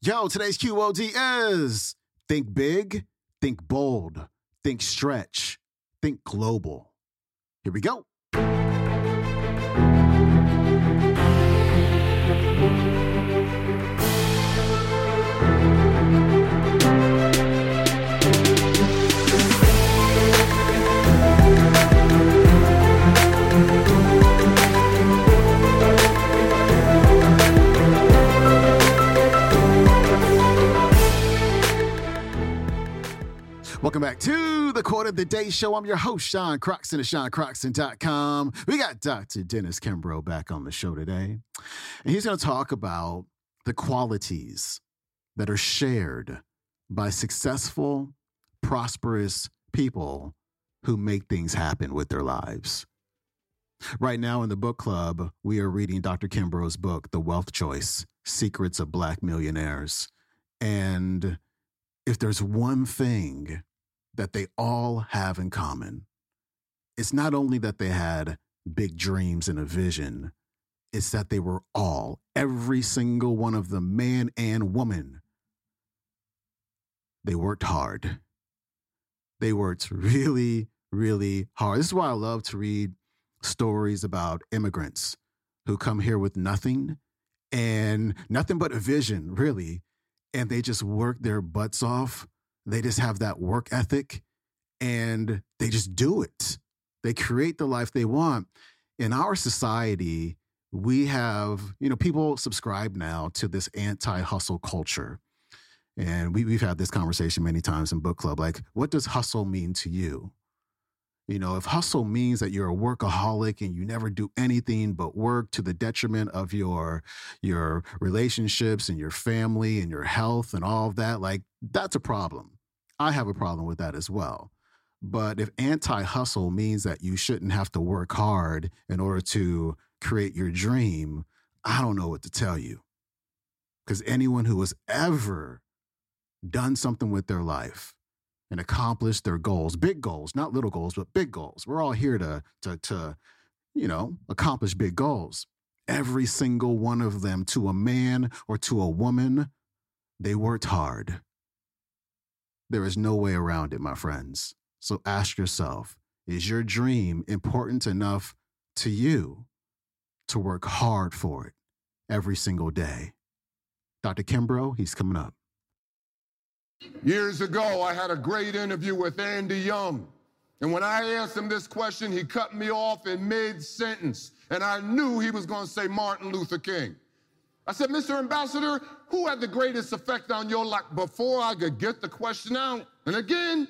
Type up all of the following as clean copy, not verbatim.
Yo, today's QOD is think big, think bold, think stretch, think global. Here we go. Welcome back to the Quote of the Day Show. I'm your host, Sean Croxton of SeanCroxton.com. We got Dr. Dennis Kimbro back on the show today. And he's going to talk about the qualities that are shared by successful, prosperous people who make things happen with their lives. Right now in the book club, we are reading Dr. Kimbro's book, The Wealth Choice, Secrets of Black Millionaires. And if there's one thing that they all have in common, it's not only that they had big dreams and a vision, it's that they were all, every single one of them, man and woman, they worked hard. They worked really, really hard. This is why I love to read stories about immigrants who come here with nothing and nothing but a vision, really. And they just work their butts off. They just have that work ethic and they just do it. They create the life they want. In our society, we have, people subscribe now to this anti-hustle culture. And we've had this conversation many times in book club. Like, what does hustle mean to you? If hustle means that you're a workaholic and you never do anything but work to the detriment of your relationships and your family and your health and all of that, like, that's a problem. I have a problem with that as well. But if anti-hustle means that you shouldn't have to work hard in order to create your dream, I don't know what to tell you. Because anyone who has ever done something with their life and accomplish their goals, big goals, not little goals, but big goals. We're all here to accomplish big goals. Every single one of them, to a man or to a woman, they worked hard. There is no way around it, my friends. So ask yourself, is your dream important enough to you to work hard for it every single day? Dr. Kimbro, he's coming up. Years ago, I had a great interview with Andy Young. And when I asked him this question, he cut me off in mid-sentence. And I knew he was going to say Martin Luther King. I said, Mr. Ambassador, who had the greatest effect on your life? Before I could get the question out. And again,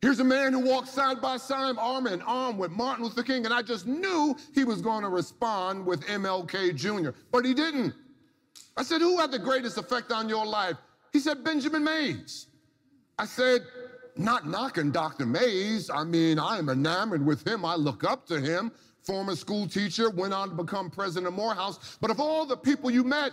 here's a man who walked side by side, arm in arm with Martin Luther King. And I just knew he was going to respond with MLK Jr. But he didn't. I said, who had the greatest effect on your life? He said, Benjamin Mays. I said, not knocking Dr. Mays. I am enamored with him. I look up to him. Former school teacher, went on to become president of Morehouse. But of all the people you met,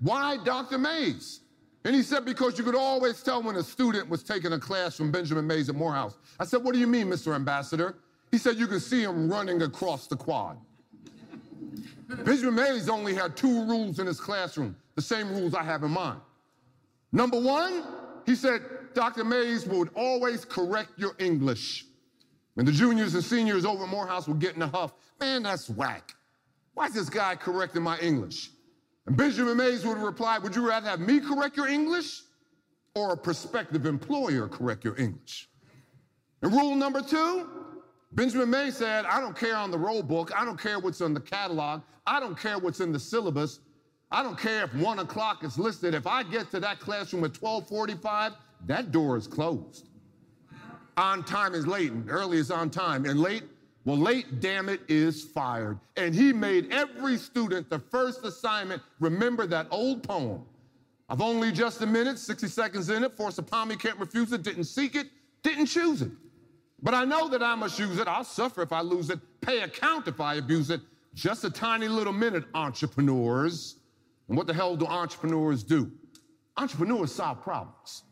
why Dr. Mays? And he said, because you could always tell when a student was taking a class from Benjamin Mays at Morehouse. I said, what do you mean, Mr. Ambassador? He said, you could see him running across the quad. Benjamin Mays only had two rules in his classroom, the same rules I have in mine. Number one, he said, Dr. Mays would always correct your English. And the juniors and seniors over at Morehouse would get in a huff. Man, that's whack. Why is this guy correcting my English? And Benjamin Mays would reply, would you rather have me correct your English or a prospective employer correct your English? And rule number two, Benjamin Mays said, I don't care on the roll book. I don't care what's on the catalog. I don't care what's in the syllabus. I don't care if 1 o'clock is listed. If I get to that classroom at 12:45, that door is closed. On time is late, and early is on time. And late, well, late, damn it, is fired. And he made every student the first assignment. Remember that old poem. I've only just a minute, 60 seconds in it, forced upon me, can't refuse it, didn't seek it, didn't choose it. But I know that I must use it. I'll suffer if I lose it, pay account if I abuse it. Just a tiny little minute, entrepreneurs. And what the hell do entrepreneurs do? Entrepreneurs solve problems.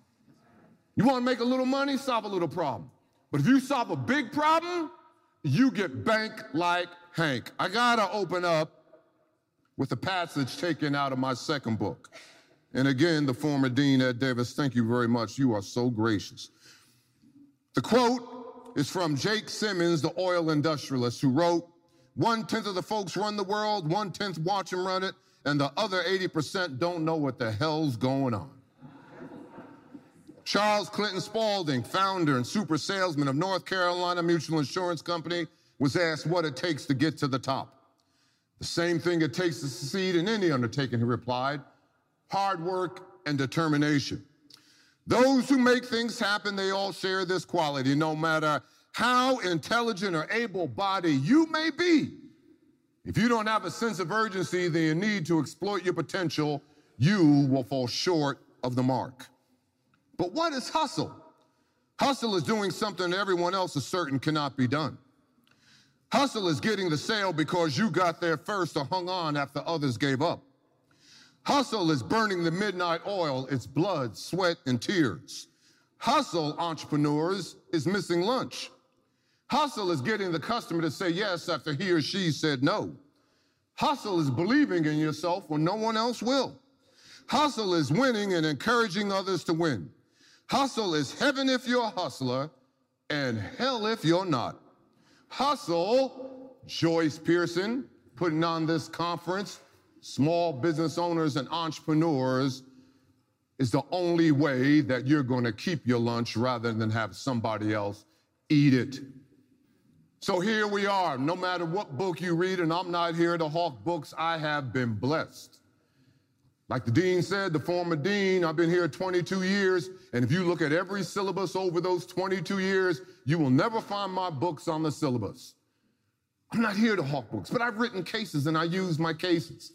You want to make a little money, solve a little problem. But if you solve a big problem, you get bank like Hank. I got to open up with a passage taken out of my second book. And again, the former dean at Davis, thank you very much. You are so gracious. The quote is from Jake Simmons, the oil industrialist, who wrote, "1/10 of the folks run the world, 1/10 watch them run it, and the other 80% don't know what the hell's going on." Charles Clinton Spaulding, founder and super salesman of North Carolina Mutual Insurance Company, was asked what it takes to get to the top. "The same thing it takes to succeed in any undertaking," he replied, "hard work and determination. Those who make things happen, they all share this quality. No matter how intelligent or able-bodied you may be, if you don't have a sense of urgency, then you need to exploit your potential, you will fall short of the mark." But what is hustle? Hustle is doing something that everyone else is certain cannot be done. Hustle is getting the sale because you got there first or hung on after others gave up. Hustle is burning the midnight oil, it's blood, sweat, and tears. Hustle, entrepreneurs, is missing lunch. Hustle is getting the customer to say yes after he or she said no. Hustle is believing in yourself when no one else will. Hustle is winning and encouraging others to win. Hustle is heaven if you're a hustler and hell if you're not. Hustle, Joyce Pearson, putting on this conference, small business owners and entrepreneurs, is the only way that you're going to keep your lunch rather than have somebody else eat it. So here we are, no matter what book you read, and I'm not here to hawk books, I have been blessed. Like the dean said, the former dean, I've been here 22 years, and if you look at every syllabus over those 22 years, you will never find my books on the syllabus. I'm not here to hawk books, but I've written cases and I use my cases.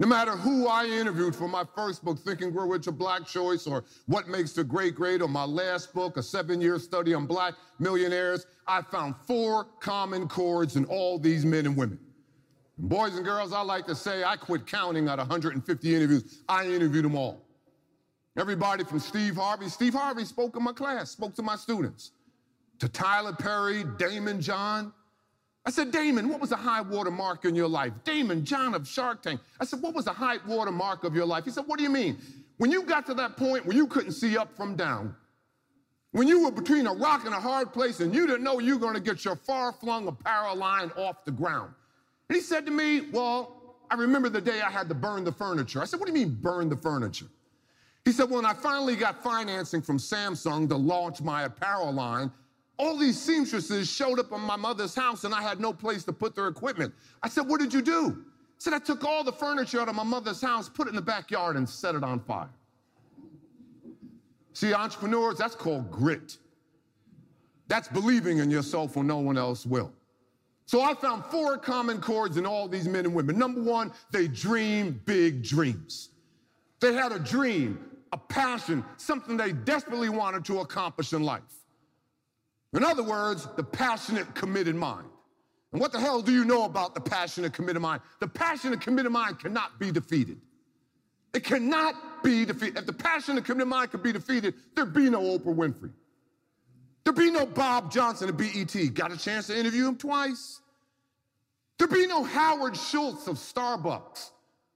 No matter who I interviewed for my first book, Think and Grow Rich, A Black Choice, or What Makes the Great Great, or my last book, a 7-year study on black millionaires, I found 4 common chords in all these men and women. And boys and girls, I like to say I quit counting at 150 interviews. I interviewed them all. Everybody from Steve Harvey. Steve Harvey spoke in my class, spoke to my students. To Tyler Perry, Damon John. I said, Damon, what was the high water mark in your life? Damon John of Shark Tank. I said, what was the high water mark of your life? He said, what do you mean? When you got to that point where you couldn't see up from down, when you were between a rock and a hard place and you didn't know you were going to get your far-flung apparel line off the ground. And he said to me, well, I remember the day I had to burn the furniture. I said, what do you mean burn the furniture? He said, when I finally got financing from Samsung to launch my apparel line, all these seamstresses showed up at my mother's house and I had no place to put their equipment. I said, what did you do? I said, I took all the furniture out of my mother's house, put it in the backyard and set it on fire. See, entrepreneurs, that's called grit. That's believing in yourself when no one else will. So I found 4 common chords in all these men and women. Number one, they dream big dreams. They had a dream, a passion, something they desperately wanted to accomplish in life. In other words, the passionate, committed mind. And what the hell do you know about the passionate, committed mind? The passionate, committed mind cannot be defeated. It cannot be defeated. If the passionate, committed mind could be defeated, there'd be no Oprah Winfrey. There'd be no Bob Johnson at BET. Got a chance to interview him twice. There'd be no Howard Schultz of Starbucks,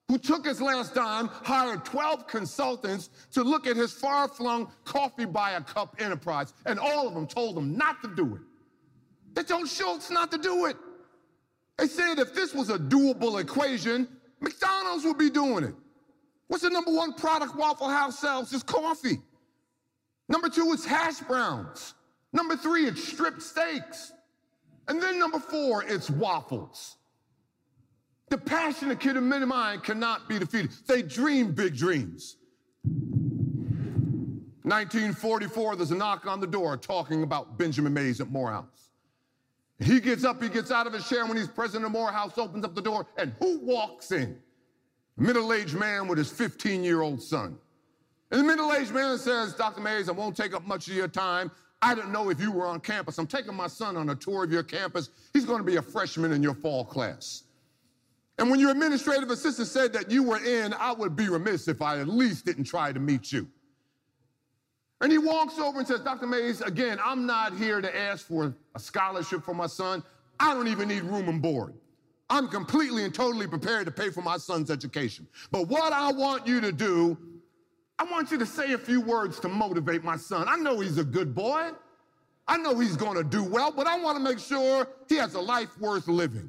who took his last dime, hired 12 consultants to look at his far-flung coffee-by-a-cup enterprise, and all of them told him not to do it. They told Schultz not to do it. They said if this was a doable equation, McDonald's would be doing it. What's the number one product Waffle House sells? It's coffee. Number 2, it's hash browns. Number 3, it's stripped steaks. And then number 4, it's waffles. The passionate kid in mind cannot be defeated. They dream big dreams. 1944, there's a knock on the door talking about Benjamin Mays at Morehouse. He gets up, he gets out of his chair when he's president of Morehouse, opens up the door, and who walks in? A middle-aged man with his 15-year-old son. And the middle-aged man says, Dr. Mays, I won't take up much of your time. I didn't know if you were on campus. I'm taking my son on a tour of your campus. He's going to be a freshman in your fall class. And when your administrative assistant said that you were in, I would be remiss if I at least didn't try to meet you. And he walks over and says, Dr. Mays, again, I'm not here to ask for a scholarship for my son. I don't even need room and board. I'm completely and totally prepared to pay for my son's education. But what I want you to do I want you to say a few words to motivate my son. I know he's a good boy. I know he's gonna do well, but I wanna make sure he has a life worth living.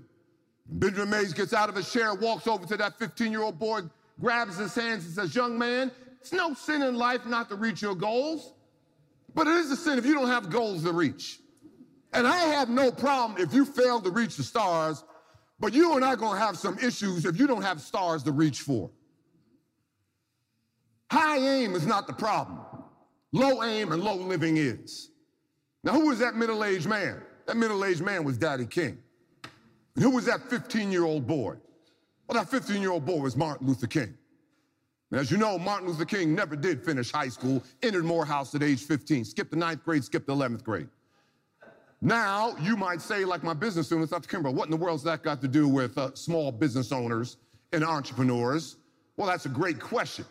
Benjamin Mays gets out of his chair, walks over to that 15-year-old boy, grabs his hands and says, young man, it's no sin in life not to reach your goals, but it is a sin if you don't have goals to reach. And I have no problem if you fail to reach the stars, but you and I are gonna have some issues if you don't have stars to reach for. High aim is not the problem. Low aim and low living is. Now, who was that middle-aged man? That middle-aged man was Daddy King. And who was that 15-year-old boy? Well, that 15-year-old boy was Martin Luther King. And as you know, Martin Luther King never did finish high school, entered Morehouse at age 15, skipped the 9th grade, skipped the 11th grade. Now, you might say, like my business student, Dr. Kimbro, what in the world's that got to do with small business owners and entrepreneurs? Well, that's a great question.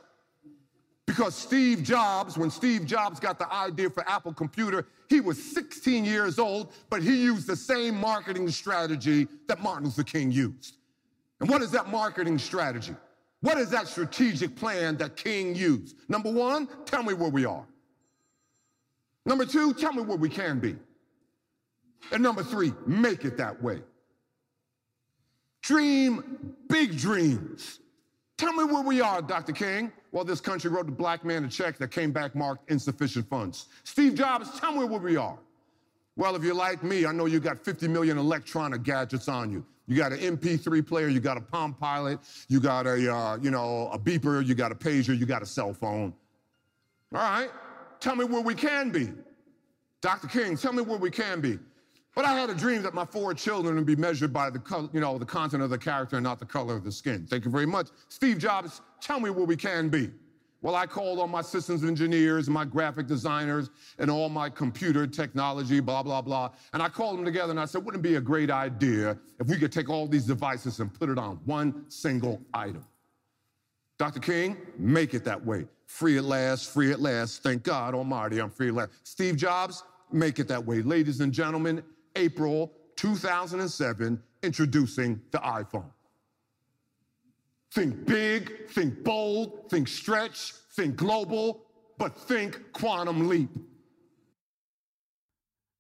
Because Steve Jobs, when Steve Jobs got the idea for Apple Computer, he was 16 years old, but he used the same marketing strategy that Martin Luther King used. And what is that marketing strategy? What is that strategic plan that King used? Number one, tell me where we are. Number two, tell me where we can be. And number three, make it that way. Dream big dreams. Tell me where we are, Dr. King. Well, this country wrote the black man a check that came back marked insufficient funds. Steve Jobs, tell me where we are. Well, if you're like me, I know you got 50 million electronic gadgets on you. You got an MP3 player, you got a Palm Pilot, you got a beeper, you got a pager, you got a cell phone. All right, tell me where we can be. Dr. King, tell me where we can be. But I had a dream that my 4 children would be measured by the color, the content of the character and not the color of the skin. Thank you very much. Steve Jobs, tell me where we can be. Well, I called on my systems engineers, my graphic designers, and all my computer technology, blah, blah, blah. And I called them together and I said, wouldn't it be a great idea if we could take all these devices and put it on one single item? Dr. King, make it that way. Free at last, free at last. Thank God Almighty, I'm free at last. Steve Jobs, make it that way. Ladies and gentlemen, April 2007, introducing the iPhone. Think big, think bold, think stretch, think global, but think quantum leap.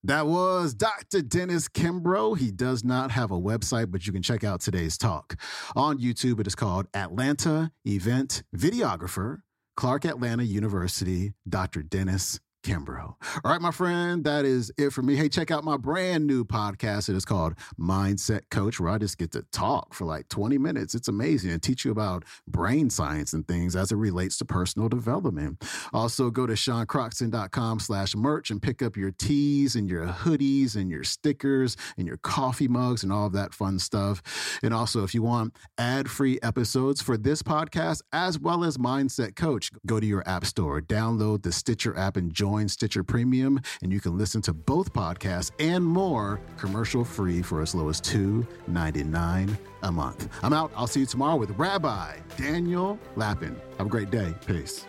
That was Dr. Dennis Kimbro. He does not have a website, but you can check out today's talk. On YouTube, it is called Atlanta Event Videographer, Clark Atlanta University, Dr. Dennis Kimbro. All right, my friend, that is it for me. Hey, check out my brand new podcast. It is called Mindset Coach, where I just get to talk for like 20 minutes. It's amazing and teach you about brain science and things as it relates to personal development. Also, go to SeanCroxton.com/merch and pick up your tees and your hoodies and your stickers and your coffee mugs and all of that fun stuff. And also, if you want ad-free episodes for this podcast as well as Mindset Coach, go to your app store, download the Stitcher app, and join Stitcher Premium, and you can listen to both podcasts and more commercial-free for as low as $2.99 a month. I'm out. I'll see you tomorrow with Rabbi Daniel Lapin. Have a great day. Peace.